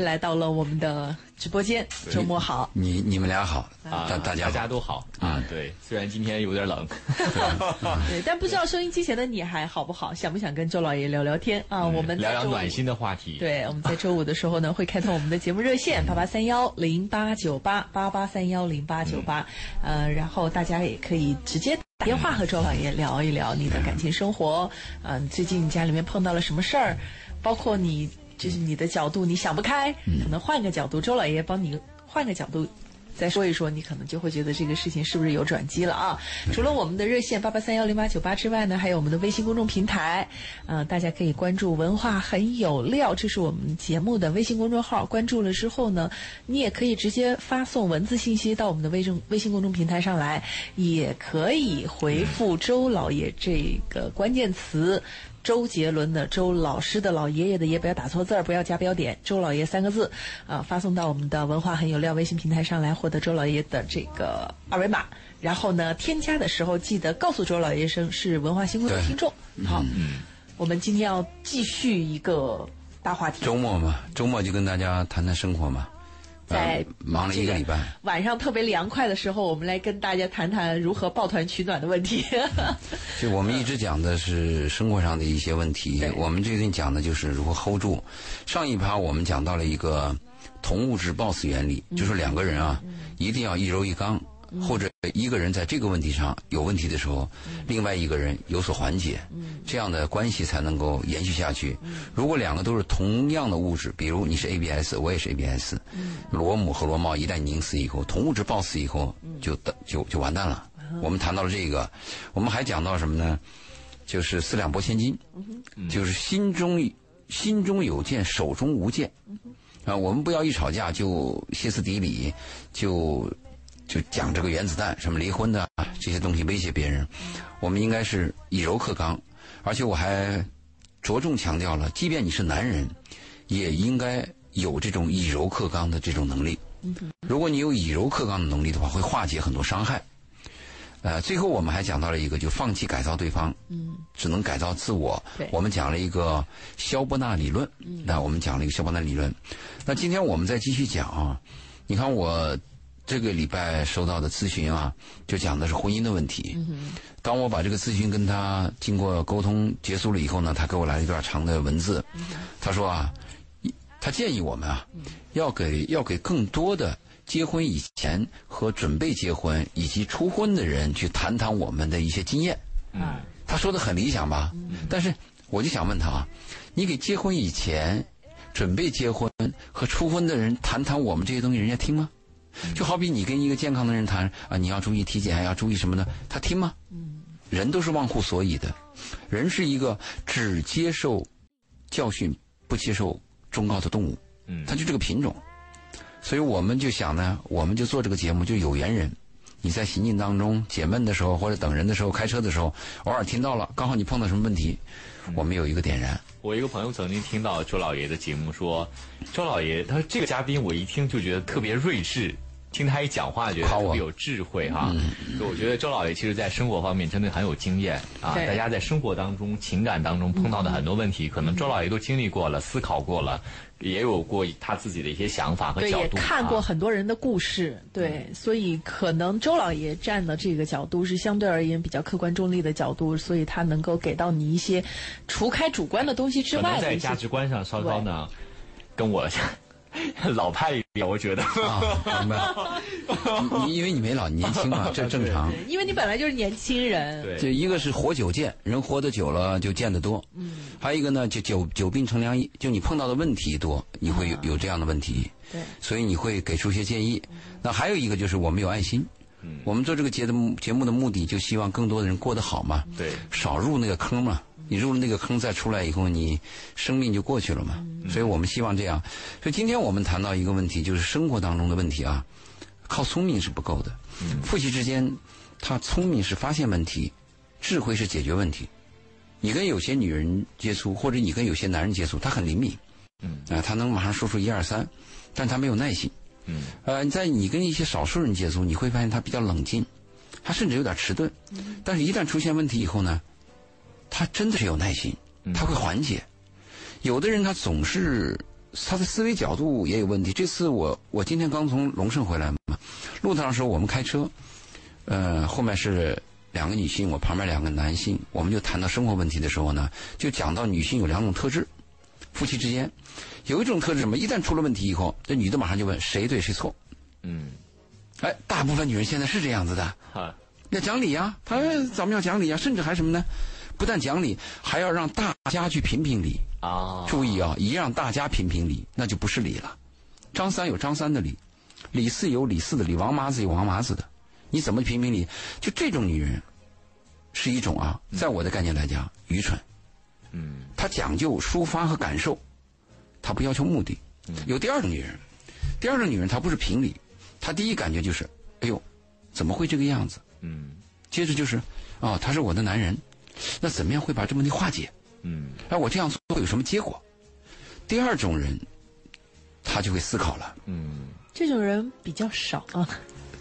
来到了我们的直播间，周末好，你们俩好啊，大家都好啊，对，虽然今天有点冷，对，但不知道收音机前的你还好不好，想不想跟周老爷聊聊天啊？我们聊聊暖心的话题。对，我们在周五的时候呢，会开通我们的节目热线8831089888310898，然后大家也可以直接打电话和周老爷聊一聊你的感情生活，最近你家里面碰到了什么事儿，包括你。就是你的角度，你想不开，可能换个角度，周老爷帮你换个角度再说一说，你可能就会觉得这个事情是不是有转机了啊？除了我们的热线88310898之外呢，还有我们的微信公众平台，大家可以关注“文化很有料”，这是我们节目的微信公众号。关注了之后呢，你也可以直接发送文字信息到我们的微信公众平台上来，也可以回复周老爷这个关键词。周杰伦的周，老师的老，爷爷的爷，不要打错字儿，不要加标点，周老爷三个字啊，发送到我们的文化很有料微信平台上来，获得周老爷的这个二维码。然后呢，添加的时候记得告诉周老爷声是文化星空的听众。好，我们今天要继续一个大话题。周末嘛，周末就跟大家谈谈生活嘛。在忙了一个礼拜，晚上特别凉快的时候，我们来跟大家谈谈如何抱团取暖的问题。就我们一直讲的是生活上的一些问题，我们最近讲的就是如何 hold 住。上一趴我们讲到了一个同物质 BOSS 原理，就是两个人啊，一定要一柔一刚，或者一个人在这个问题上有问题的时候，另外一个人有所缓解，这样的关系才能够延续下去。如果两个都是同样的物质，比如你是 ABS， 我也是 ABS， 螺母和螺帽一旦拧死以后，同物质抱死以后，就完蛋了。我们谈到了这个，我们还讲到什么呢？就是四两拨千斤，就是心中有剑，手中无剑啊。我们不要一吵架就歇斯底里，就讲这个原子弹什么离婚的这些东西威胁别人，我们应该是以柔克刚，而且我还着重强调了，即便你是男人，也应该有这种以柔克刚的这种能力。如果你有以柔克刚的能力的话，会化解很多伤害。最后我们还讲到了一个，就放弃改造对方，只能改造自我。我们讲了一个萧伯纳理论，那今天我们再继续讲啊，你看我。这个礼拜收到的咨询啊，就讲的是婚姻的问题。当我把这个咨询跟他经过沟通结束了以后呢，他给我来了一段长的文字。他说啊，他建议我们啊，要给更多的结婚以前和准备结婚以及初婚的人去谈谈我们的一些经验。他说的很理想吧，但是我就想问他啊，你给结婚以前、准备结婚和初婚的人谈谈我们这些东西，人家听吗？就好比你跟一个健康的人谈啊，你要注意体检，要注意什么呢？他听吗？人都是忘乎所以的，人是一个只接受教训不接受忠告的动物，他就这个品种。所以我们就想呢，我们就做这个节目，就有缘人，你在行进当中解闷的时候，或者等人的时候，开车的时候，偶尔听到了，刚好你碰到什么问题，我们有一个点燃。我一个朋友曾经听到周老爷的节目说，周老爷他说这个嘉宾我一听就觉得特别睿智，听他一讲话觉得特别有智慧哈，所以我觉得周老爷其实在生活方面真的很有经验啊。大家在生活当中、情感当中碰到的很多问题，可能周老爷都经历过了、思考过了，也有过他自己的一些想法和角度，对，也看过很多人的故事，对，所以可能周老爷站的这个角度是相对而言比较客观中立的角度，所以他能够给到你一些除开主观的东西之外的，可能在价值观上稍稍呢跟我老派一点，我觉得啊，明白。因为你没老，你年轻嘛，这正常。因为你本来就是年轻人。对，就一个是活久见，人活得久了就见得多。还有一个呢，就久病成良医，就你碰到的问题多，你会有这样的问题。对，所以你会给出一些建议。那还有一个就是我们有爱心。我们做这个节目的目的，就希望更多的人过得好嘛。对，少入那个坑嘛。你入了那个坑再出来以后，你生命就过去了嘛。所以我们希望这样。所以今天我们谈到一个问题，就是生活当中的问题啊，靠聪明是不够的。夫妻之间，他聪明是发现问题，智慧是解决问题。你跟有些女人接触，或者你跟有些男人接触，他很灵敏，他能马上说出1、2、3，但他没有耐心。在你跟一些少数人接触，你会发现他比较冷静，他甚至有点迟钝。但是一旦出现问题以后呢，他真的是有耐心，他会缓解。有的人他总是他的思维角度也有问题。这次我今天刚从龙顺回来嘛，路上的时候我们开车，后面是两个女性，我旁边两个男性，我们就谈到生活问题的时候呢，就讲到女性有两种特质，夫妻之间有一种特质什么，一旦出了问题以后，这女的马上就问谁对谁错。嗯，哎，大部分女人现在是这样子的，要讲理啊，咱们要讲理啊，甚至还什么呢？不但讲理，还要让大家去评评理啊！注意啊，一让大家评评理，那就不是理了。张三有张三的理，李四有李四的理，王麻子有王麻子的。你怎么评评理？就这种女人，是一种啊，在我的概念来讲，愚蠢。嗯，她讲究抒发和感受，她不要求目的。有第二种女人，第二种女人她不是评理，她第一感觉就是，哎呦，怎么会这个样子？嗯，接着就是，哦，他是我的男人，那怎么样会把这问题化解？嗯，哎，我这样做会有什么结果？第二种人，他就会思考了。嗯，这种人比较少啊。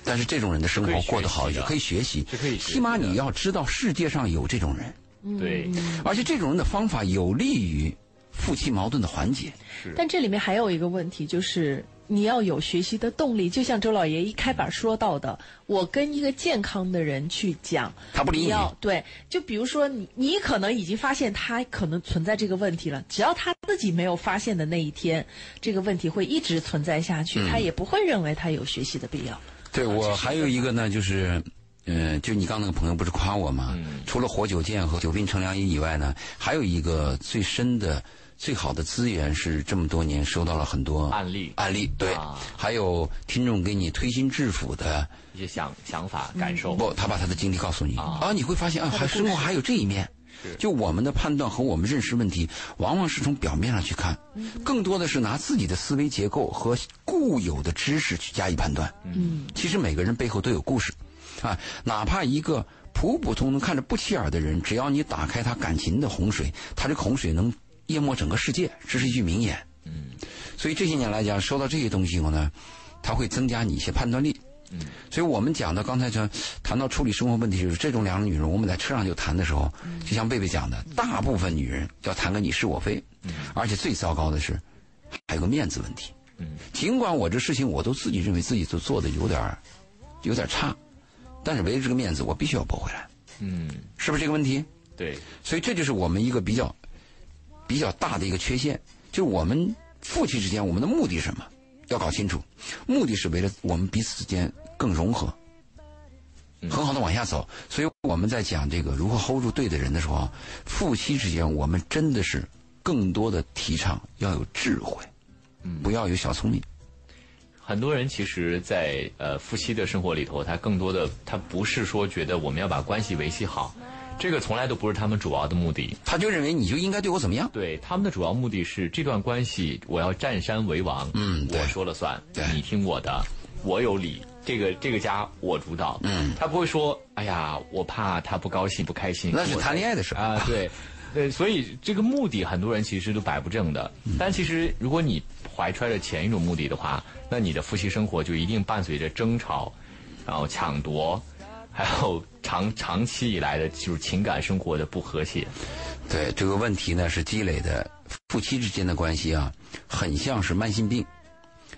但是这种人的生活过得好一点，可以学习，起码你要知道世界上有这种人。对，而且这种人的方法有利于夫妻矛盾的缓解。是，但这里面还有一个问题就是。你要有学习的动力，就像周老爷一开板说到的，我跟一个健康的人去讲，他不理你。对，就比如说你可能已经发现他可能存在这个问题了，只要他自己没有发现的那一天，这个问题会一直存在下去，他也不会认为他有学习的必要。对，我还有一个呢，就是，就你刚那个朋友不是夸我吗？除了活久见和久病成良医以外呢，还有一个最深的。最好的资源是这么多年收到了很多案例，对，还有听众给你推心置腹的一些想法、感受。不，他把他的经历告诉你啊，你会发现啊，生活还有这一面。就我们的判断和我们认识问题，往往是从表面上去看，更多的是拿自己的思维结构和固有的知识去加以判断。嗯，其实每个人背后都有故事，啊，哪怕一个普普通通看着不起眼的人，只要你打开他感情的洪水，他这个洪水能。淹没整个世界，这是一句名言。嗯，所以这些年来讲，收到这些东西以后呢，它会增加你一些判断力。嗯，所以我们讲的刚才谈到处理生活问题，就是这种两种女人，我们在车上就谈的时候，就像贝贝讲的，大部分女人要谈个你是我非，而且最糟糕的是还有个面子问题。嗯，尽管我这事情我都自己认为自己都做的有点差，但是为了这个面子，我必须要驳回来。嗯，是不是这个问题？对，所以这就是我们一个比较大的一个缺陷，就是我们夫妻之间，我们的目的是什么？要搞清楚，目的是为了我们彼此之间更融合，很好的往下走。所以我们在讲这个如何 hold 住对的人的时候，夫妻之间我们真的是更多的提倡要有智慧，不要有小聪明。很多人其实在夫妻的生活里头，他更多的他不是说觉得我们要把关系维系好。这个从来都不是他们主要的目的，他就认为你就应该对我怎么样？对，他们的主要目的是这段关系我要占山为王，我说了算，你听我的，我有理，这个家我主导。嗯，他不会说，哎呀，我怕他不高兴不开心。那是谈恋爱的事啊，对，对，所以这个目的很多人其实都摆不正的。但其实如果你怀揣着前一种目的的话，那你的夫妻生活就一定伴随着争吵，然后抢夺。还有长期以来的就是情感生活的不和谐。对，这个问题呢是积累的。夫妻之间的关系啊，很像是慢性病。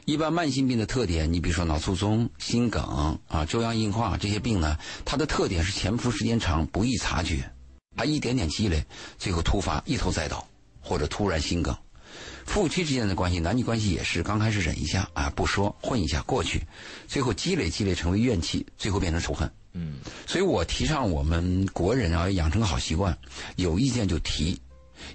一般慢性病的特点，你比如说脑卒中、心梗啊、粥样硬化这些病呢，它的特点是潜伏时间长，不易察觉，它一点点积累，最后突发一头栽倒，或者突然心梗。夫妻之间的关系，男女关系也是刚开始忍一下啊，不说混一下过去，最后积累成为怨气，最后变成仇恨。嗯，所以我提倡我们国人啊，要养成个好习惯，有意见就提，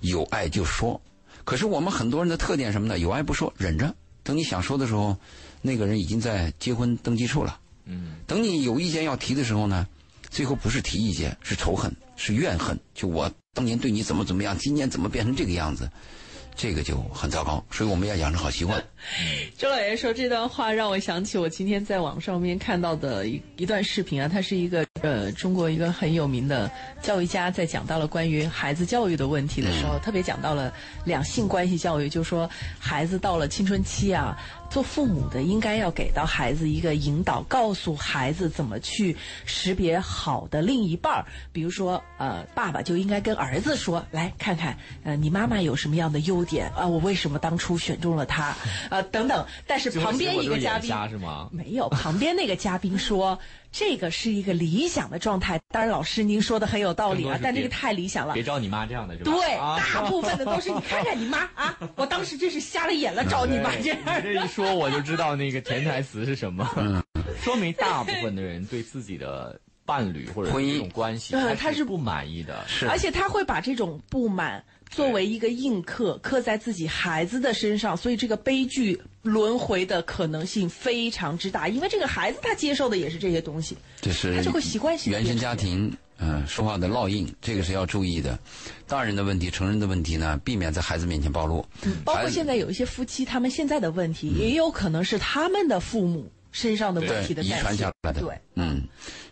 有爱就说。可是我们很多人的特点什么呢？有爱不说，忍着，等你想说的时候，那个人已经在结婚登记处了。嗯，等你有意见要提的时候呢，最后不是提意见，是仇恨，是怨恨。就我当年对你怎么样，今年怎么变成这个样子？这个就很糟糕，所以我们要养成好习惯。周老爷说这段话让我想起我今天在网上面看到的一段视频啊，它是一个中国一个很有名的教育家在讲到了关于孩子教育的问题的时候，特别讲到了两性关系教育，就是说孩子到了青春期啊，做父母的应该要给到孩子一个引导，告诉孩子怎么去识别好的另一半。比如说爸爸就应该跟儿子说，来看看你妈妈有什么样的优点啊，我为什么当初选中了她等等。但是旁边一个嘉宾是吗？没有，旁边那个嘉宾说这个是一个理想的状态，当然老师您说的很有道理啊，但这个太理想了，别找你妈这样的是吧？对、啊，大部分的都是你看看你妈啊，我当时真是瞎了眼了，找你妈这样。你这一说我就知道那个潜台词是什么，说明大部分的人对自己的伴侣或者这种关系他是不满意的，是，而且他会把这种不满作为一个硬刻，刻在自己孩子的身上，所以这个悲剧轮回的可能性非常之大，因为这个孩子他接受的也是这些东西，这是他就会习惯性原生家庭说话的烙印，这个是要注意的。大人的问题、成人的问题呢，避免在孩子面前暴露。包括现在有一些夫妻，他们现在的问题也有可能是他们的父母身上的问题的遗传下来的。对，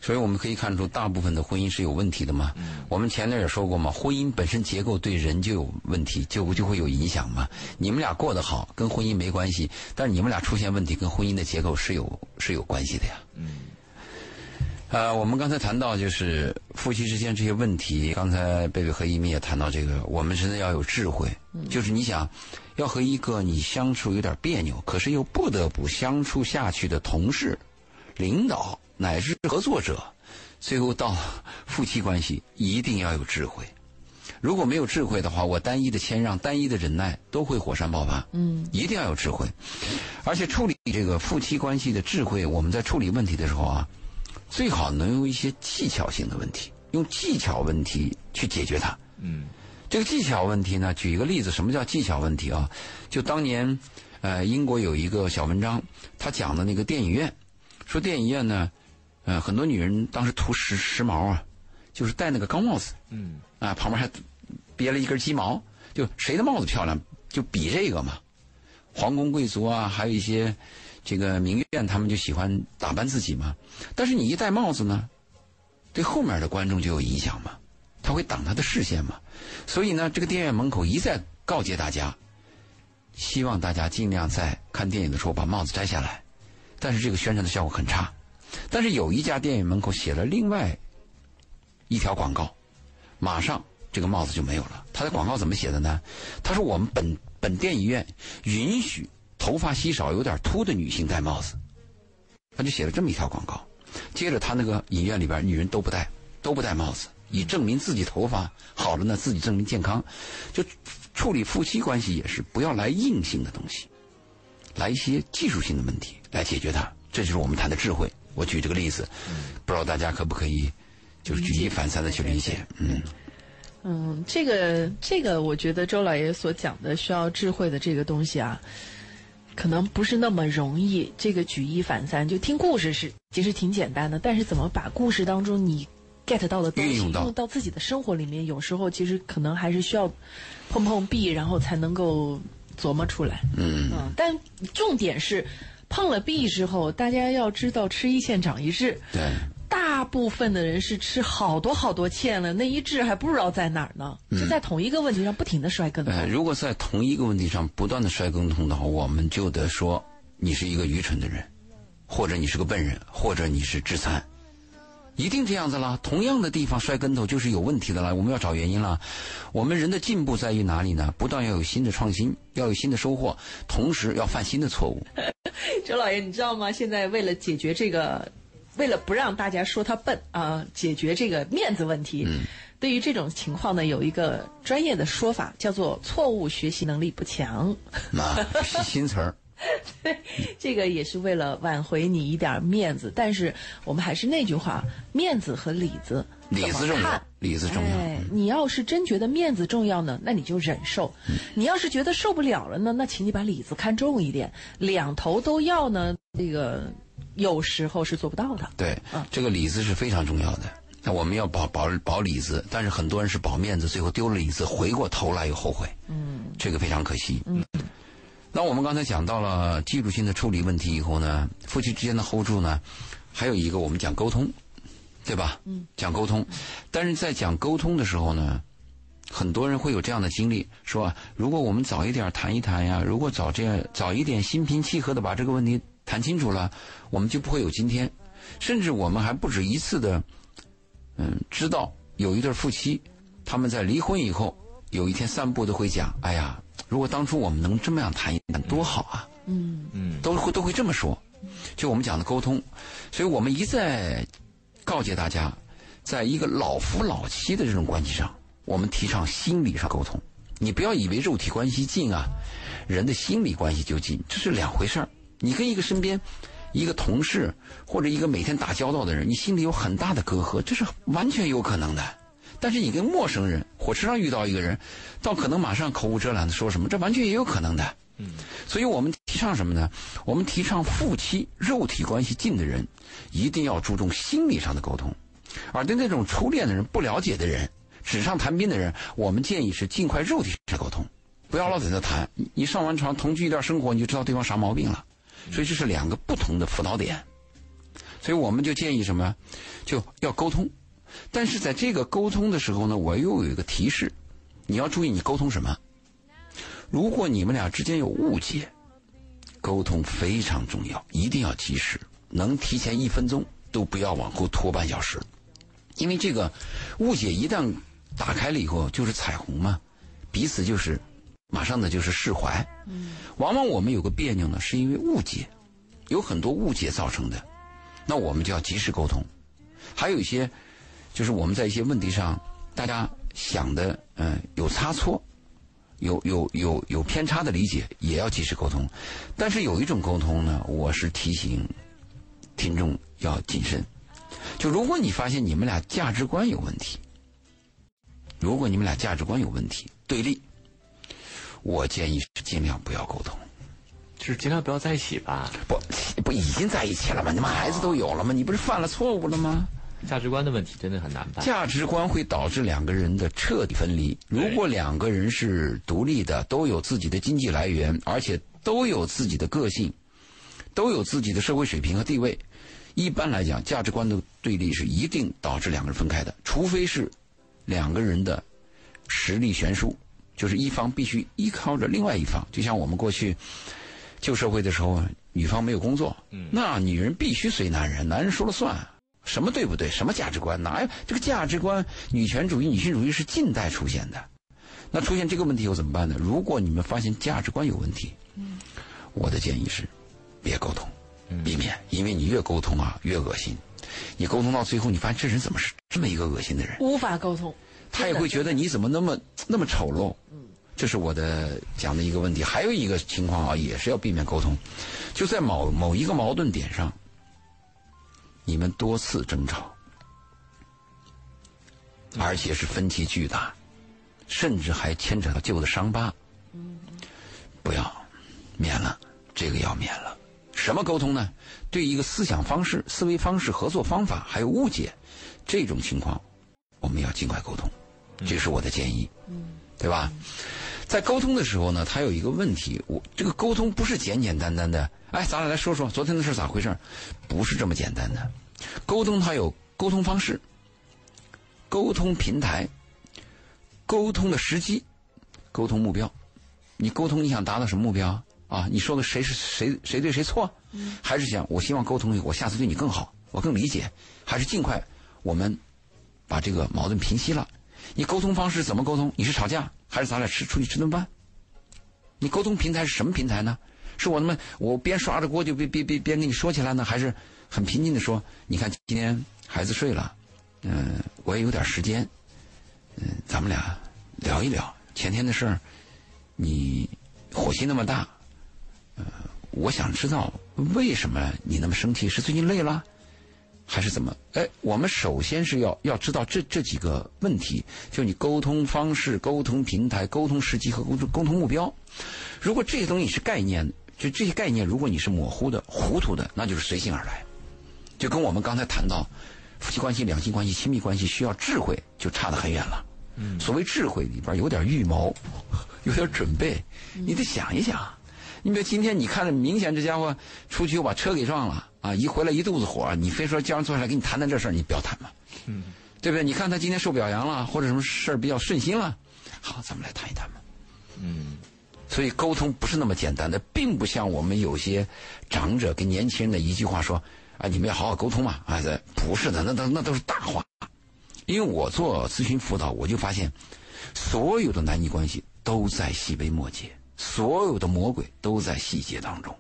所以我们可以看出，大部分的婚姻是有问题的嘛。我们前面也说过嘛，婚姻本身结构对人就有问题，就会有影响嘛。你们俩过得好，跟婚姻没关系，但是你们俩出现问题，跟婚姻的结构是有关系的呀。我们刚才谈到就是夫妻之间这些问题，刚才贝贝和一鸣也谈到这个，我们真的要有智慧，就是你想要和一个你相处有点别扭，可是又不得不相处下去的同事、领导乃至合作者，最后到夫妻关系一定要有智慧。如果没有智慧的话，我单一的谦让、单一的忍耐都会火山爆发。一定要有智慧，而且处理这个夫妻关系的智慧，我们在处理问题的时候啊，最好能用一些技巧性的问题，用技巧问题去解决它。这个技巧问题呢，举一个例子，什么叫技巧问题啊？就当年英国有一个小文章，他讲的那个电影院，说电影院呢很多女人当时图时髦啊，就是戴那个高帽子，旁边还别了一根鸡毛，就谁的帽子漂亮就比这个嘛。皇宫贵族啊，还有一些这个名媛，他们就喜欢打扮自己嘛。但是你一戴帽子呢，对后面的观众就有影响嘛，他会挡他的视线嘛。所以呢，这个电影院门口一再告诫大家，希望大家尽量在看电影的时候把帽子摘下来。但是这个宣传的效果很差。但是有一家电影门口写了另外一条广告，马上这个帽子就没有了。他的广告怎么写的呢？他说我们本电影院允许头发稀少有点秃的女性戴帽子，他就写了这么一条广告。接着他那个影院里边女人都不戴帽子，以证明自己头发好了呢，自己证明健康。就处理夫妻关系也是，不要来硬性的东西，来一些技术性的问题来解决它，这就是我们谈的智慧。我举这个例子，不知道大家可不可以就是举一反三的去理解。这个我觉得周老爷所讲的需要智慧的这个东西啊，可能不是那么容易。这个举一反三，就听故事是其实挺简单的，但是怎么把故事当中你 get 到的东西用到自己的生活里面，有时候其实可能还是需要碰壁，然后才能够琢磨出来。但重点是碰了壁之后，大家要知道吃一堑长一智。对，大部分的人是吃好多好多堑了，那一智还不知道在哪儿呢，就在同一个问题上不停的摔跟头。如果在同一个问题上不断的摔跟头的话，我们就得说你是一个愚蠢的人，或者你是个笨人，或者你是智残，一定这样子啦。同样的地方摔跟头就是有问题的啦，我们要找原因啦。我们人的进步在于哪里呢？不断要有新的创新，要有新的收获，同时要犯新的错误。周老爷，你知道吗？现在为了解决这个，为了不让大家说他笨啊，解决这个面子问题，对于这种情况呢，有一个专业的说法，叫做错误学习能力不强。新词儿。对，这个也是为了挽回你一点面子。但是我们还是那句话，面子和里子，里子重要、你要是真觉得面子重要呢，那你就忍受，你要是觉得受不了了呢，那请你把里子看重一点。两头都要呢，这个有时候是做不到的。对，这个里子是非常重要的。那我们要保里子，但是很多人是保面子，最后丢了里子，回过头来又后悔。这个非常可惜。那我们刚才讲到了技术性的处理问题以后呢，夫妻之间的 hold 住呢，还有一个我们讲沟通。对吧？嗯，讲沟通，但是在讲沟通的时候呢，很多人会有这样的经历，说如果我们早一点谈一谈呀，如果早一点心平气和的把这个问题谈清楚了，我们就不会有今天。甚至我们还不止一次的，知道有一对夫妻，他们在离婚以后，有一天散步都会讲，哎呀，如果当初我们能这么样谈一谈，多好啊！嗯嗯，都会这么说。就我们讲的沟通，所以我们一再告诫大家，在一个老夫老妻的这种关系上，我们提倡心理上沟通。你不要以为肉体关系近啊，人的心理关系就近，这是两回事儿。你跟一个身边一个同事或者一个每天打交道的人，你心里有很大的隔阂，这是完全有可能的。但是你跟陌生人，火车上遇到一个人，倒可能马上口无遮拦的说什么，这完全也有可能的。嗯，所以我们提倡什么呢？我们提倡夫妻肉体关系近的人，一定要注重心理上的沟通。而对那种初恋的人、不了解的人、纸上谈兵的人，我们建议是尽快肉体上沟通，不要老在那谈。你上完床同居一段生活，你就知道对方啥毛病了。所以这是两个不同的辅导点。所以我们就建议什么？就要沟通。但是在这个沟通的时候呢，我又有一个提示，你要注意你沟通什么。如果你们俩之间有误解，沟通非常重要，一定要及时，能提前1分钟都不要往后拖半小时。因为这个误解一旦打开了以后，就是彩虹嘛，彼此就是马上的就是释怀。往往我们有个别扭呢，是因为误解，有很多误解造成的，那我们就要及时沟通。还有一些就是我们在一些问题上大家想的有差错，有偏差的理解，也要及时沟通。但是有一种沟通呢，我是提醒听众要谨慎。就如果你发现你们俩价值观有问题，对立，我建议是尽量不要沟通，就是尽量不要在一起吧。不已经在一起了吗？你们孩子都有了吗？你不是犯了错误了吗？价值观的问题真的很难办。价值观会导致两个人的彻底分离。如果两个人是独立的，都有自己的经济来源，而且都有自己的个性，都有自己的社会水平和地位，一般来讲，价值观的对立是一定导致两个人分开的，除非是两个人的实力悬殊，就是一方必须依靠着另外一方。就像我们过去旧社会的时候，女方没有工作，那女人必须随男人，男人说了算，什么对不对，什么价值观，哪有这个价值观？女权主义、女性主义是近代出现的。那出现这个问题又怎么办呢？如果你们发现价值观有问题，我的建议是别沟通，避免。因为你越沟通啊越恶心，你沟通到最后，你发现这人怎么是这么一个恶心的人，无法沟通，他也会觉得你怎么那么丑陋。这是我的讲的一个问题。还有一个情况啊，也是要避免沟通，就在某一个矛盾点上，你们多次争吵，而且是分歧巨大，甚至还牵扯到旧的伤疤，不要免了，这个要免了。什么沟通呢？对一个思想方式、思维方式、合作方法还有误解，这种情况我们要尽快沟通，这是我的建议，对吧？在沟通的时候呢，它有一个问题，这个沟通不是简简单单的，哎，咱俩来说说昨天的事咋回事，不是这么简单的。沟通它有沟通方式、沟通平台、沟通的时机、沟通目标。你沟通你想达到什么目标啊？你说个谁对谁错，还是想我希望沟通我下次对你更好，我更理解，还是尽快我们把这个矛盾平息了？你沟通方式怎么沟通？你是吵架，还是咱俩出去吃顿饭？你沟通平台是什么平台呢？是我边刷着锅就边跟你说起来呢，还是很平静的说，你看今天孩子睡了，我也有点时间，咱们俩聊一聊前天的事儿。你火气那么大，我想知道为什么你那么生气，是最近累了？还是怎么？哎，我们首先是要知道这几个问题，就你沟通方式、沟通平台、沟通时机和沟通目标。如果这些东西是概念，就这些概念，如果你是模糊的、糊涂的，那就是随性而来。就跟我们刚才谈到夫妻关系、两性关系、亲密关系需要智慧，就差得很远了。所谓智慧里边有点预谋，有点准备，你得想一想，你比如今天你看着明显这家伙出去又把车给撞了啊，一回来一肚子火，你非说叫人坐下来跟你谈谈这事儿，你不要谈了，嗯，对不对？你看他今天受表扬了，或者什么事儿比较顺心了，好，咱们来谈一谈嘛，嗯。所以沟通不是那么简单的，并不像我们有些长者跟年轻人的一句话说啊，你们要好好沟通嘛啊，不是的，那都是大话。因为我做咨询辅导，我就发现所有的男女关系都在细微末节，所有的魔鬼都在细节当中。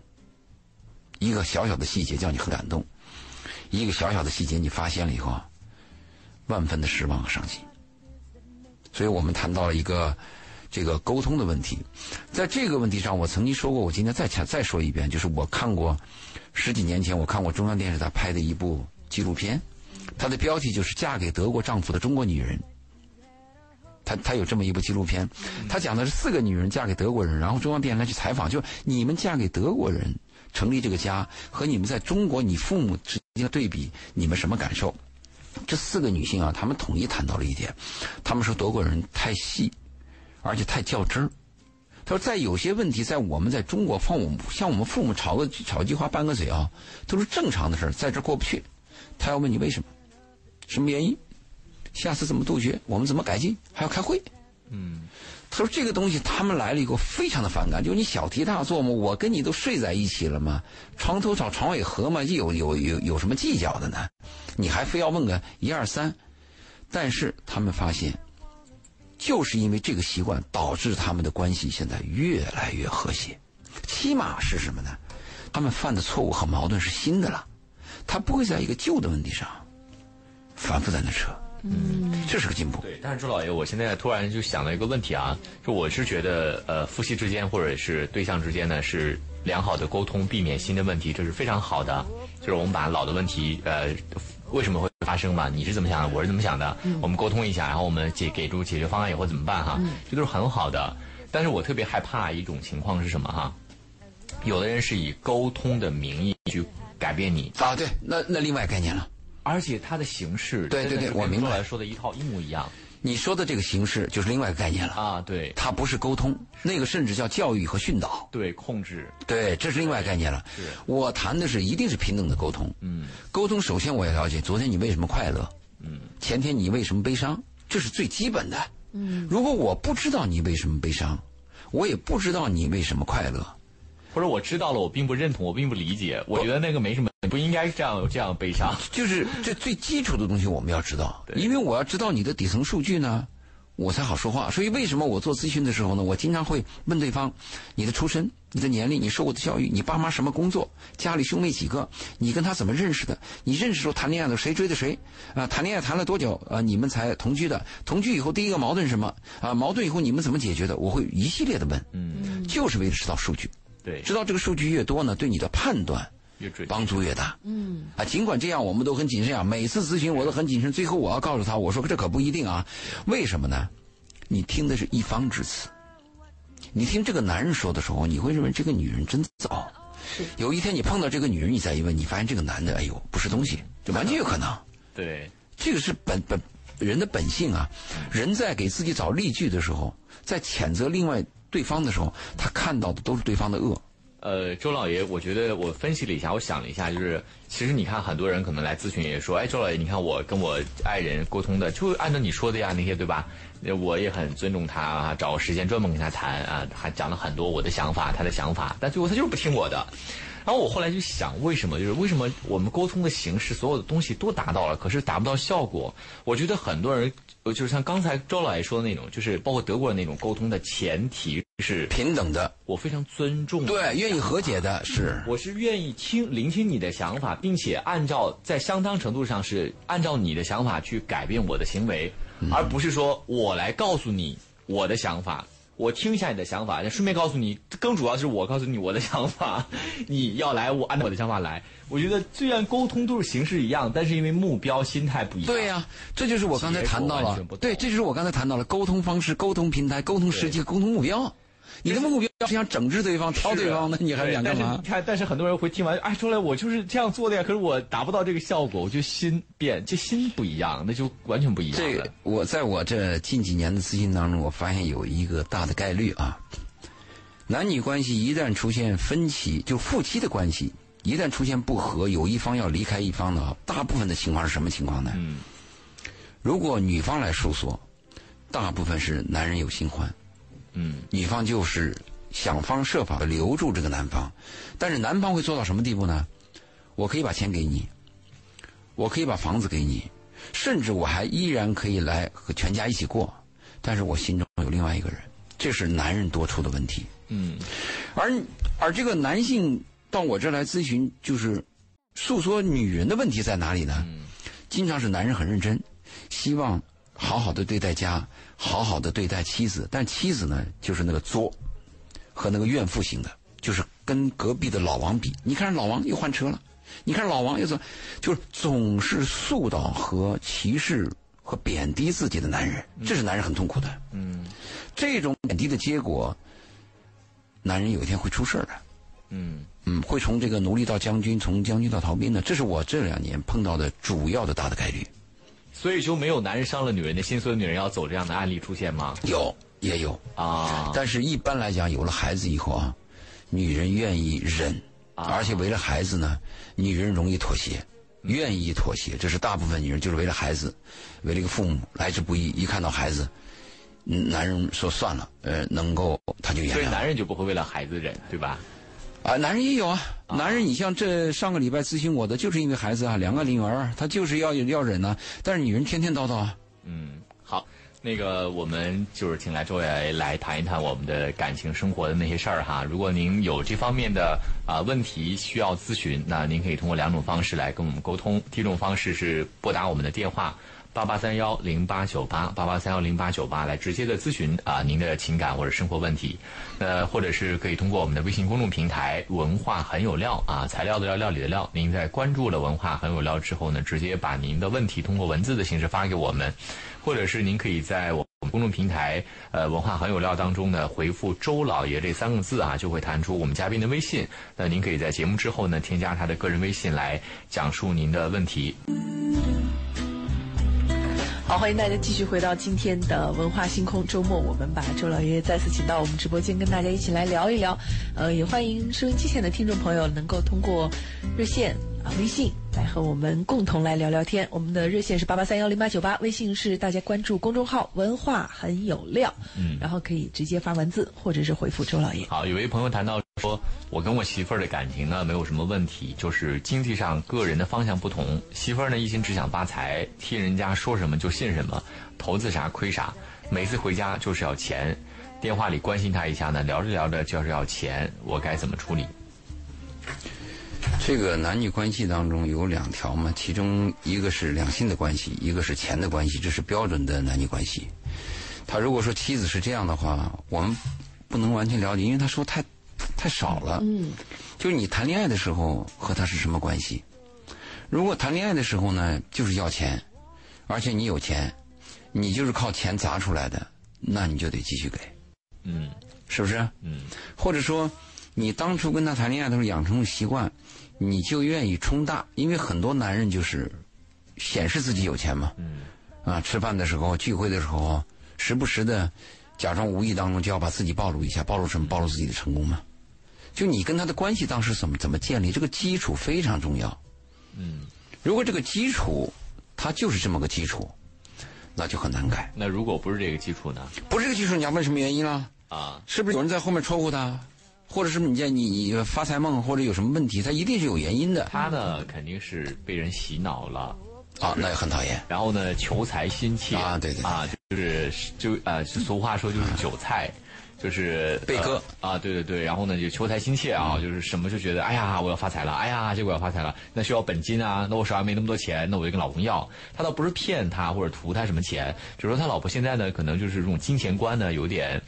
一个小小的细节叫你很感动，一个小小的细节你发现了以后，万分的失望和伤心。所以我们谈到了一个这个沟通的问题。在这个问题上，我曾经说过，我今天再说一遍，就是我看过十几年前我看过中央电视台拍的一部纪录片，它的标题就是《嫁给德国丈夫的中国女人》。他有这么一部纪录片，他讲的是4个女人嫁给德国人，然后中央电视台去采访，就是你们嫁给德国人成立这个家和你们在中国你父母之间的对比，你们什么感受？这4个女性啊，她们统一谈到了一点，她们说德国人太细而且太较真儿。他说在有些问题，在我们在中国像我们父母吵句话拌个嘴啊，都是正常的事儿，在这过不去，他要问你为什么，什么原因，下次怎么杜绝，我们怎么改进，还要开会。嗯，他说这个东西他们来了以后非常的反感，就是你小题大做嘛，我跟你都睡在一起了嘛，床头吵床尾和嘛，有什么计较的呢？你还非要问个1、2、3。但是他们发现，就是因为这个习惯，导致他们的关系现在越来越和谐。起码是什么呢？他们犯的错误和矛盾是新的了，他不会在一个旧的问题上反复在那扯。嗯，这是个进步。对，但是周老爷，我现在突然就想到一个问题啊，就我是觉得，夫妻之间或者是对象之间呢，是良好的沟通，避免新的问题，这是非常好的。就是我们把老的问题，为什么会发生嘛？你是怎么想的？我是怎么想的？我们沟通一下，然后我们给出解决方案以后怎么办哈？这都是很好的。但是我特别害怕一种情况是什么哈？有的人是以沟通的名义去改变你啊，对，那另外概念了。而且它的形式，对对对，我明白。跟我说的一套一模一样。你说的这个形式就是另外一个概念了啊，对，它不是沟通，那个甚至叫教育和训导，对，控制，对，这是另外一个概念了。是，我谈的是一定是平等的沟通。嗯，沟通首先我也了解昨天你为什么快乐，嗯，前天你为什么悲伤，这是最基本的。嗯，如果我不知道你为什么悲伤，我也不知道你为什么快乐，或者我知道了我并不认同，我并不理解，我觉得那个没什么。你不应该这样悲伤，就是这最基础的东西我们要知道，因为我要知道你的底层数据呢，我才好说话。所以为什么我做咨询的时候呢，我经常会问对方：你的出身、你的年龄、你受过的教育、你爸妈什么工作、家里兄妹几个、你跟他怎么认识的、你认识时候谈恋爱的谁追的谁啊、谈恋爱谈了多久啊、你们才同居的？同居以后第一个矛盾是什么啊、矛盾以后你们怎么解决的？我会一系列的问，嗯，就是为了知道数据，对，知道这个数据越多呢，对你的判断。帮助越大，嗯啊，尽管这样，我们都很谨慎啊。每次咨询我都很谨慎，最后我要告诉他，我说这可不一定啊。为什么呢？你听的是一方之词，你听这个男人说的时候，你会认为这个女人真糟。有一天你碰到这个女人，你再一问，你发现这个男的，哎呦，不是东西，就完全有可能。对，这个是本人的本性啊。人在给自己找例句的时候，在谴责另外对方的时候，他看到的都是对方的恶。周老爷，我觉得我分析了一下，我想了一下，就是其实你看很多人可能来咨询也说，哎，周老爷，你看我跟我爱人沟通的，就按照你说的呀那些，对吧？我也很尊重他啊，找个时间专门跟他谈啊，还讲了很多我的想法，他的想法，但最后他就是不听我的。然后我后来就想，为什么？就是为什么我们沟通的形式，所有的东西都达到了，可是达不到效果？我觉得很多人，就是像刚才周老爷说的那种，就是包括德国人那种沟通的前提是平等的，我非常尊重，对，愿意和解的，是，我是愿意聆听你的想法，并且按照在相当程度上是按照你的想法去改变我的行为，而不是说我来告诉你我的想法。我听一下你的想法，顺便告诉你，更主要是我告诉你我的想法，你要来我按照我的想法来。我觉得虽然沟通都是形式一样，但是因为目标心态不一样。对呀、啊，这就是我刚才谈到了，对，这就是我刚才谈到了沟通方式、沟通平台、沟通时机、沟通目标。你的目标是想整治对方、挑对方，那你还想干嘛？你看，但是很多人会听完，哎，出来我就是这样做的呀，可是我达不到这个效果，我就心变，这心不一样，那就完全不一样了。这我在我这近几年的咨询当中，我发现有一个大的概率啊，男女关系一旦出现分歧，就夫妻的关系一旦出现不和，有一方要离开一方的，大部分的情况是什么情况呢？如果女方来诉说，大部分是男人有新欢，女方就是想方设法留住这个男方，但是男方会做到什么地步呢？我可以把钱给你，我可以把房子给你，甚至我还依然可以来和全家一起过，但是我心中有另外一个人，这是男人多出的问题。而这个男性到我这来咨询，就是诉说女人的问题在哪里呢？经常是男人很认真，希望好好的对待家，好好的对待妻子，但妻子呢，就是那个作和那个怨妇型的，就是跟隔壁的老王比，你看老王又换车了，你看老王又怎么，就是总是塑造和歧视和贬低自己的男人，这是男人很痛苦的。这种贬低的结果，男人有一天会出事的。会从这个奴隶到将军，从将军到逃兵的，这是我这2年碰到的主要的大的概率。所以就没有男人伤了女人的心，所以女人要走这样的案例出现吗？有，也有啊。但是一般来讲，有了孩子以后啊，女人愿意忍，而且为了孩子呢，女人容易妥协，愿意妥协，这是大部分女人就是为了孩子，为了一个父母来之不易，一看到孩子。男人说算了，能够他就原谅。所以男人就不会为了孩子忍，对吧？啊，男人也有啊。男人，你像这上个礼拜咨询我的，就是因为孩子啊，2个女儿，他就是要忍啊。但是女人天天叨叨啊。好，那个我们就是请来周伟来谈一谈我们的感情生活的那些事儿哈。如果您有这方面的问题需要咨询，那您可以通过2种方式来跟我们沟通。第一种方式是拨打我们的电话。88310898，88310898来直接的咨询您的情感或者生活问题，或者是可以通过我们的微信公众平台“文化很有料”材料的料，料理的料。您在关注了“文化很有料”之后呢，直接把您的问题通过文字的形式发给我们，或者是您可以在我们公众平台“文化很有料”当中呢回复“周老爷”这3个字就会弹出我们嘉宾的微信。那您可以在节目之后呢添加他的个人微信来讲述您的问题。好，欢迎大家继续回到今天的文化星空周末，我们把周老爷再次请到我们直播间，跟大家一起来聊一聊。也欢迎收音机前的听众朋友能够通过热线微信来和我们共同来聊聊天。我们的热线是88310898，微信是大家关注公众号“文化很有料”，然后可以直接发文字或者是回复周老爷。好，有位朋友谈到说，我跟我媳妇儿的感情呢没有什么问题，就是经济上个人的方向不同。媳妇儿呢一心只想发财，听人家说什么就信什么，投资啥亏啥，每次回家就是要钱，电话里关心她一下呢，聊着聊着就是要钱，我该怎么处理？这个男女关系当中有2条嘛，其中一个是两性的关系，一个是钱的关系，这是标准的男女关系。他如果说妻子是这样的话，我们不能完全了解，因为他说太少了。就是你谈恋爱的时候和他是什么关系？如果谈恋爱的时候呢，就是要钱，而且你有钱，你就是靠钱砸出来的，那你就得继续给。是不是？或者说你当初跟他谈恋爱的时候养成了习惯，你就愿意冲大，因为很多男人就是显示自己有钱嘛，吃饭的时候、聚会的时候，时不时的假装无意当中就要把自己暴露一下，暴露什么？暴露自己的成功嘛。就你跟他的关系当时怎么建立，这个基础非常重要。如果这个基础它就是这么个基础，那就很难改。那如果不是这个基础呢？不是这个基础，你要问什么原因了啊？是不是有人在后面戳呼他？或者是你发财梦，或者有什么问题，他一定是有原因的。他呢肯定是被人洗脑了啊，那也很讨厌。然后呢，求财心切啊，对啊，就是俗话说就是韭菜，就是被割啊，对。然后呢，就求财心切啊，就是什么就觉得哎呀我要发财了，哎呀结果要发财了，那需要本金啊，那我手上没那么多钱，那我就跟老公要。他倒不是骗他或者图他什么钱，只是说他老婆现在呢，可能就是这种金钱观呢有点。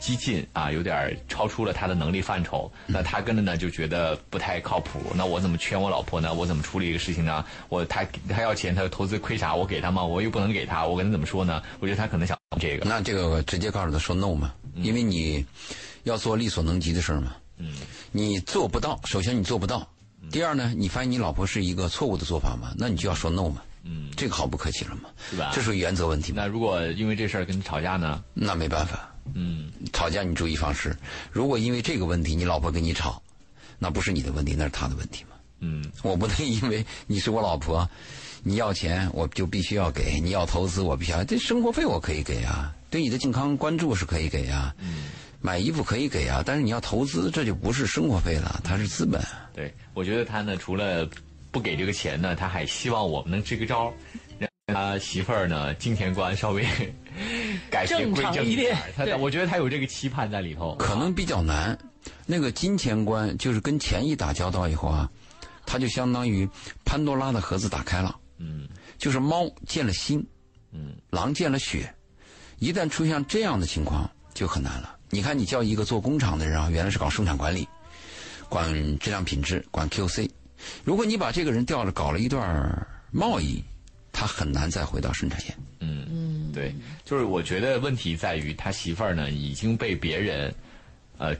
激进有点超出了他的能力范畴，那他跟着呢就觉得不太靠谱。那我怎么劝我老婆呢？我怎么处理这个事情呢？他要钱，他投资亏啥？我给他吗？我又不能给他，我跟他怎么说呢？我觉得他可能想这个。那这个直接告诉他说 no 嘛，因为你要做力所能及的事嘛。你做不到，首先你做不到，第二呢，你发现你老婆是一个错误的做法嘛，那你就要说 no 嘛。这个毫不客气了嘛，是吧？这是原则问题嘛。那如果因为这事儿跟你吵架呢？那没办法。嗯，吵架你注意方式。如果因为这个问题你老婆跟你吵，那不是你的问题，那是她的问题嘛。嗯，我不能因为你是我老婆，你要钱我就必须要给，你要投资我必须要，这生活费我可以给啊，对你的健康关注是可以给啊，嗯，买衣服可以给啊，但是你要投资，这就不是生活费了，它是资本。对，我觉得他呢，除了不给这个钱呢，他还希望我们能支个招，让他媳妇儿呢金钱观稍微改变归正一点。我觉得他有这个期盼在里头，可能比较难。那个金钱观就是跟钱一打交道以后啊，他就相当于潘多拉的盒子打开了。嗯，就是猫见了心，嗯，狼见了血，一旦出现这样的情况就很难了。你看，你叫一个做工厂的人啊，原来是搞生产管理，管质量品质，管 QC。如果你把这个人调了，搞了一段贸易，他很难再回到生产线。嗯嗯，对，就是我觉得问题在于他媳妇儿呢已经被别人。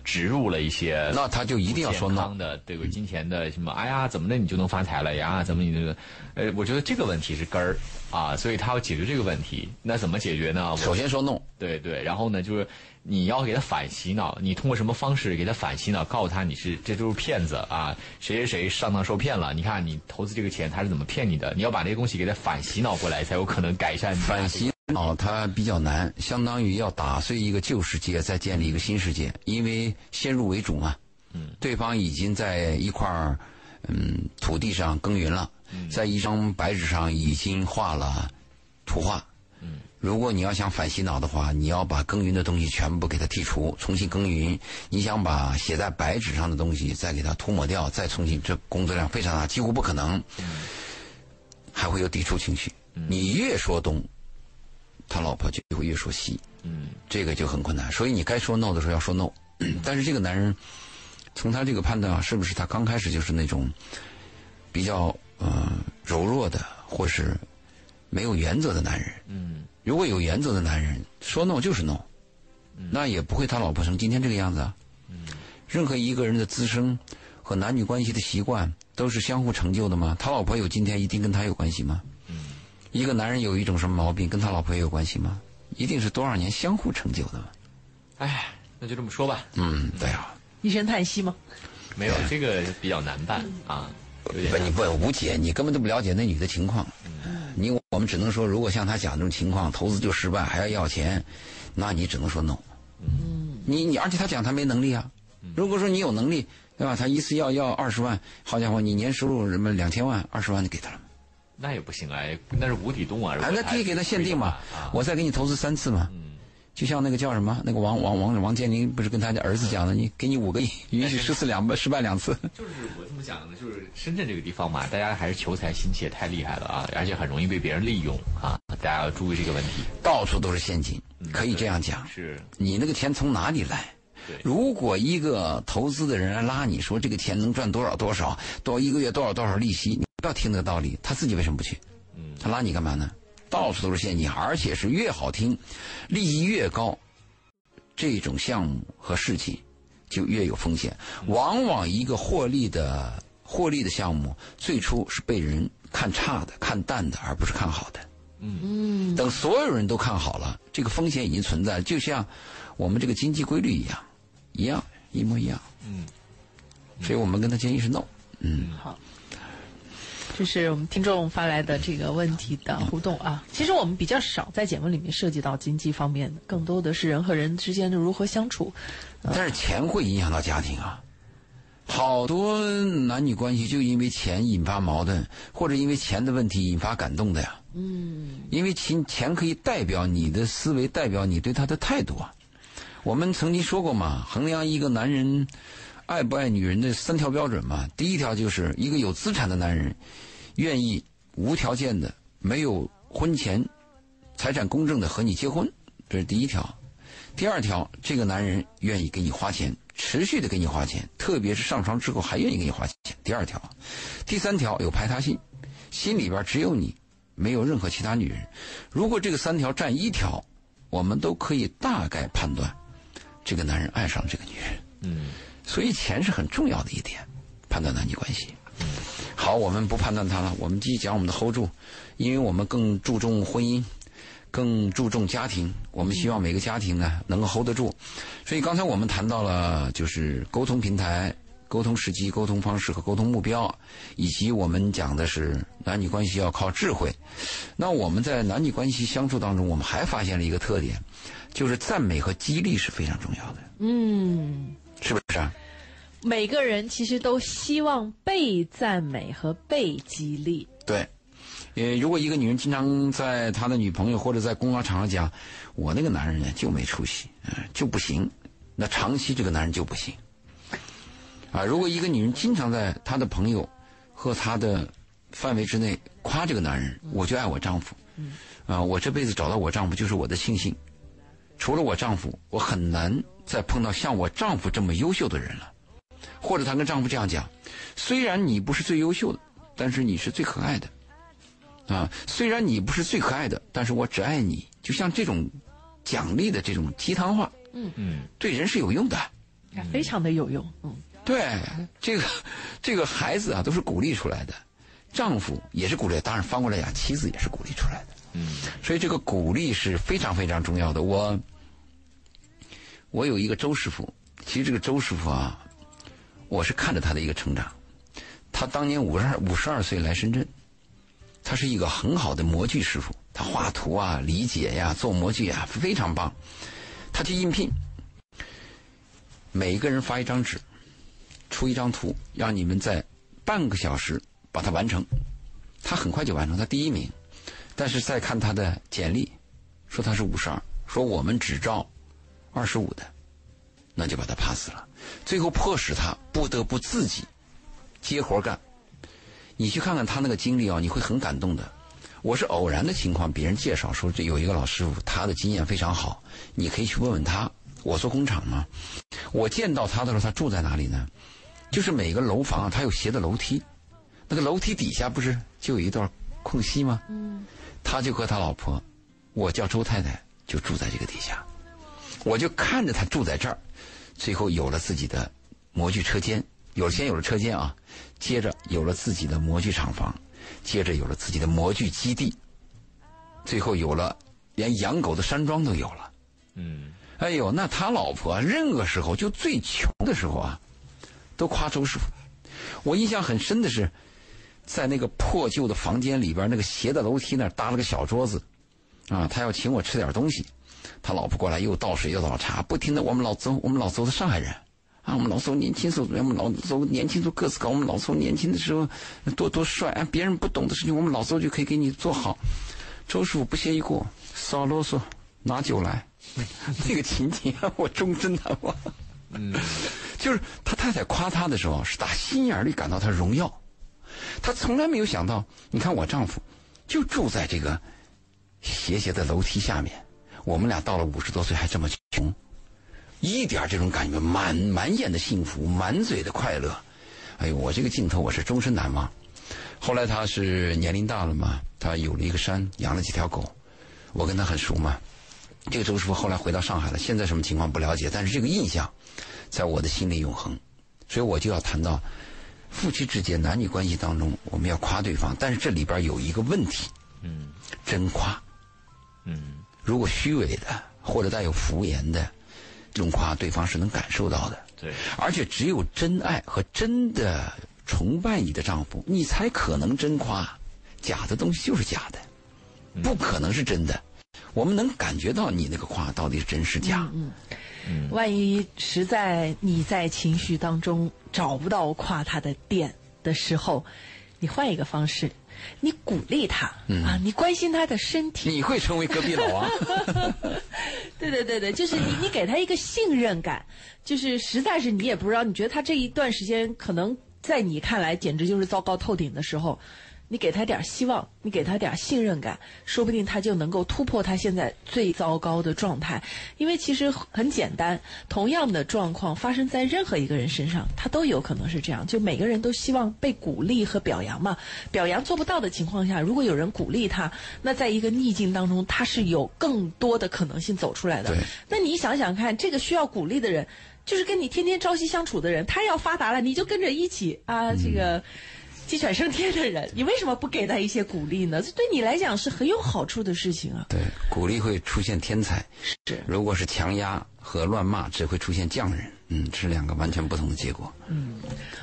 植入了一些，那他就一定要说呢的这个金钱的什么，哎呀，怎么的你就能发财了呀？怎么你这个，我觉得这个问题是根儿啊，所以他要解决这个问题，那怎么解决呢？首先说弄，对对，然后呢就是你要给他反洗脑，你通过什么方式给他反洗脑？告诉他你是这就是骗子啊，谁谁谁上当受骗了？你看你投资这个钱他是怎么骗你的？你要把这些东西给他反洗脑过来，才有可能改善你的反洗。哦，它比较难，相当于要打碎一个旧世界，再建立一个新世界，因为先入为主嘛。嗯，对方已经在一块土地上耕耘了，在一张白纸上已经画了图画。嗯，如果你要想反洗脑的话，你要把耕耘的东西全部给它剔除，重新耕耘。你想把写在白纸上的东西再给它涂抹掉，再重新，这工作量非常大，几乎不可能。还会有抵触情绪。你越说东，他老婆就会越说西，嗯，这个就很困难。所以你该说 no 的时候要说 no， 但是这个男人，从他这个判断啊，是不是他刚开始就是那种比较柔弱的，或是没有原则的男人？嗯，如果有原则的男人说 no 就是 no， 那也不会他老婆成今天这个样子啊。嗯，任何一个人的滋生和男女关系的习惯都是相互成就的嘛。他老婆有今天，一定跟他有关系吗？一个男人有一种什么毛病，跟他老婆也有关系吗？一定是多少年相互成就的嘛。哎，那就这么说吧。嗯，对啊。一声叹息吗？没有，这个比较难办啊。你不无解，你根本都不了解那女的情况。我们只能说，如果像他讲这种情况，投资就失败，还要钱，那你只能说 no。嗯，你而且他讲他没能力啊。如果说你有能力，对吧？他一次要20万，好家伙，你年收入什么2000万，20万就给他了。那也不行啊，那是无底洞啊！那可以给他限定嘛，我再给你投资3次嘛。嗯，就像那个叫什么，那个王健林不是跟他的儿子讲的，你给你5个亿，允许失败两次。就是我这么讲的，就是深圳这个地方嘛，大家还是求财心切太厉害了啊，而且很容易被别人利用啊，大家要注意这个问题。到处都是陷阱，可以这样讲。是你那个钱从哪里来？如果一个投资的人拉你说这个钱能赚多少多少，多一个月多少多少利息，你不要听这个道理，他自己为什么不去？嗯，他拉你干嘛呢？到处都是陷阱，而且是越好听，利益越高，这种项目和事情就越有风险。往往一个获利的项目，最初是被人看差的、看淡的，而不是看好的。嗯，等所有人都看好了，这个风险已经存在，就像我们这个经济规律一样，一模一样。嗯，所以我们跟他建议是 no。嗯，好，这是我们听众发来的这个问题的互动啊。其实我们比较少在节目里面涉及到经济方面的，更多的是人和人之间的如何相处。但是钱会影响到家庭啊，好多男女关系就因为钱引发矛盾，或者因为钱的问题引发感动的呀。嗯，因为钱可以代表你的思维，代表你对他的态度啊。我们曾经说过嘛，衡量一个男人爱不爱女人的3条标准嘛。第一条就是一个有资产的男人，愿意无条件的、没有婚前财产公证的和你结婚，这是第一条。第二条，这个男人愿意给你花钱，持续的给你花钱，特别是上床之后还愿意给你花钱，第二条。第三条，有排他性，心里边只有你，没有任何其他女人。如果这个3条占1条，我们都可以大概判断这个男人爱上这个女人。嗯，所以钱是很重要的一点，判断男女关系。好，我们不判断他了，我们继续讲我们的 hold 住，因为我们更注重婚姻，更注重家庭，我们希望每个家庭呢能够 hold 得住。所以刚才我们谈到了就是沟通平台、沟通时机、沟通方式和沟通目标，以及我们讲的是男女关系要靠智慧。那我们在男女关系相处当中，我们还发现了一个特点，就是赞美和激励是非常重要的。嗯，是不是啊？每个人其实都希望被赞美和被激励。对，如果一个女人经常在她的女朋友或者在公交场上讲，我那个男人呢就没出息，就不行，那长期这个男人就不行。啊，如果一个女人经常在她的朋友和她的范围之内夸这个男人，我就爱我丈夫，啊，我这辈子找到我丈夫就是我的庆幸，除了我丈夫，我很难再碰到像我丈夫这么优秀的人了。或者她跟丈夫这样讲，虽然你不是最优秀的，但是你是最可爱的啊，虽然你不是最可爱的，但是我只爱你，就像这种奖励的这种鸡汤话，对人是有用的，非常的有用。对，这个孩子啊都是鼓励出来的，丈夫也是鼓励，当然翻过来讲，妻子也是鼓励出来的。所以这个鼓励是非常非常重要的。我有一个周师傅，其实这个周师傅啊，我是看着他的一个成长。他当年52岁来深圳，他是一个很好的模具师傅，他画图啊、理解呀、做模具啊非常棒。他去应聘，每一个人发一张纸，出一张图，让你们在半个小时把它完成。他很快就完成，他第一名。但是再看他的简历，说他是52，说我们只招25的，那就把他 pass 了。最后迫使他不得不自己接活干。你去看看他那个经历啊，你会很感动的。我是偶然的情况，别人介绍说这有一个老师傅，他的经验非常好，你可以去问问他。我做工厂嘛，我见到他的时候，他住在哪里呢？就是每个楼房啊，他有斜的楼梯，那个楼梯底下不是就有一段空隙吗？他就和他老婆，我叫周太太，就住在这个底下。我就看着他住在这儿，最后有了自己的模具车间，先有了车间啊，接着有了自己的模具厂房，接着有了自己的模具基地，最后有了连养狗的山庄都有了。哎呦，那他老婆任何时候，就最穷的时候啊，都夸周师傅。我印象很深的是，在那个破旧的房间里边，那个斜的楼梯那儿搭了个小桌子啊，他要请我吃点东西，他老婆过来又倒水又倒茶，不停的，我们老邹是上海人啊，我们老邹年轻时候个子高，我们老邹年轻的时候多帅啊，别人不懂的事情我们老邹就可以给你做好。周师傅不屑一顾，少啰嗦，拿酒来。那个情景啊，我终身难忘。就是他太太夸他的时候，是打心眼里感到他荣耀。他从来没有想到，你看我丈夫就住在这个斜的楼梯下面，我们俩到了50多岁还这么穷，一点这种感觉，满眼的幸福，满嘴的快乐。哎呦，我这个镜头我是终身难忘。后来他是年龄大了嘛，他有了一个山，养了几条狗，我跟他很熟嘛。这个周师傅后来回到上海了，现在什么情况不了解，但是这个印象在我的心里永恒。所以我就要谈到夫妻之间男女关系当中，我们要夸对方，但是这里边有一个问题，真夸，如果虚伪的或者带有敷衍的这种夸，对方是能感受到的。对，而且只有真爱和真的崇拜你的丈夫，你才可能真夸，假的东西就是假的，不可能是真的。我们能感觉到你那个话到底是真是假。万一实在你在情绪当中找不到夸他的点的时候，你换一个方式，你鼓励他，啊，你关心他的身体，你会成为隔壁老王。对，就是你给他一个信任感，就是实在是你也不知道，你觉得他这一段时间可能在你看来简直就是糟糕透顶的时候，你给他点希望，你给他点信任感，说不定他就能够突破他现在最糟糕的状态。因为其实很简单，同样的状况发生在任何一个人身上，他都有可能是这样，就每个人都希望被鼓励和表扬嘛。表扬做不到的情况下，如果有人鼓励他，那在一个逆境当中，他是有更多的可能性走出来的。那你想想看，这个需要鼓励的人，就是跟你天天朝夕相处的人，他要发达了，你就跟着一起啊，这个鸡犬升天的人，你为什么不给他一些鼓励呢？这对你来讲是很有好处的事情啊。对，鼓励会出现天才，是。如果是强压和乱骂，只会出现匠人。嗯，这是两个完全不同的结果。嗯，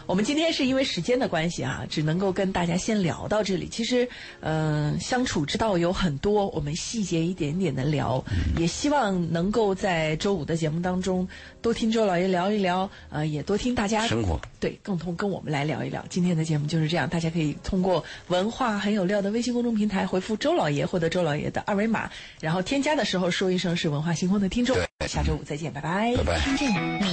我们今天是因为时间的关系啊，只能够跟大家先聊到这里。其实，相处之道有很多，我们细节一点点的聊，也希望能够在周五的节目当中多听周老爷聊一聊，也多听大家生活，对，共同跟我们来聊一聊。今天的节目就是这样，大家可以通过文化很有料的微信公众平台回复周老爷，获得周老爷的二维码，然后添加的时候说一声是文化星空的听众。下周五再见，拜拜，拜拜。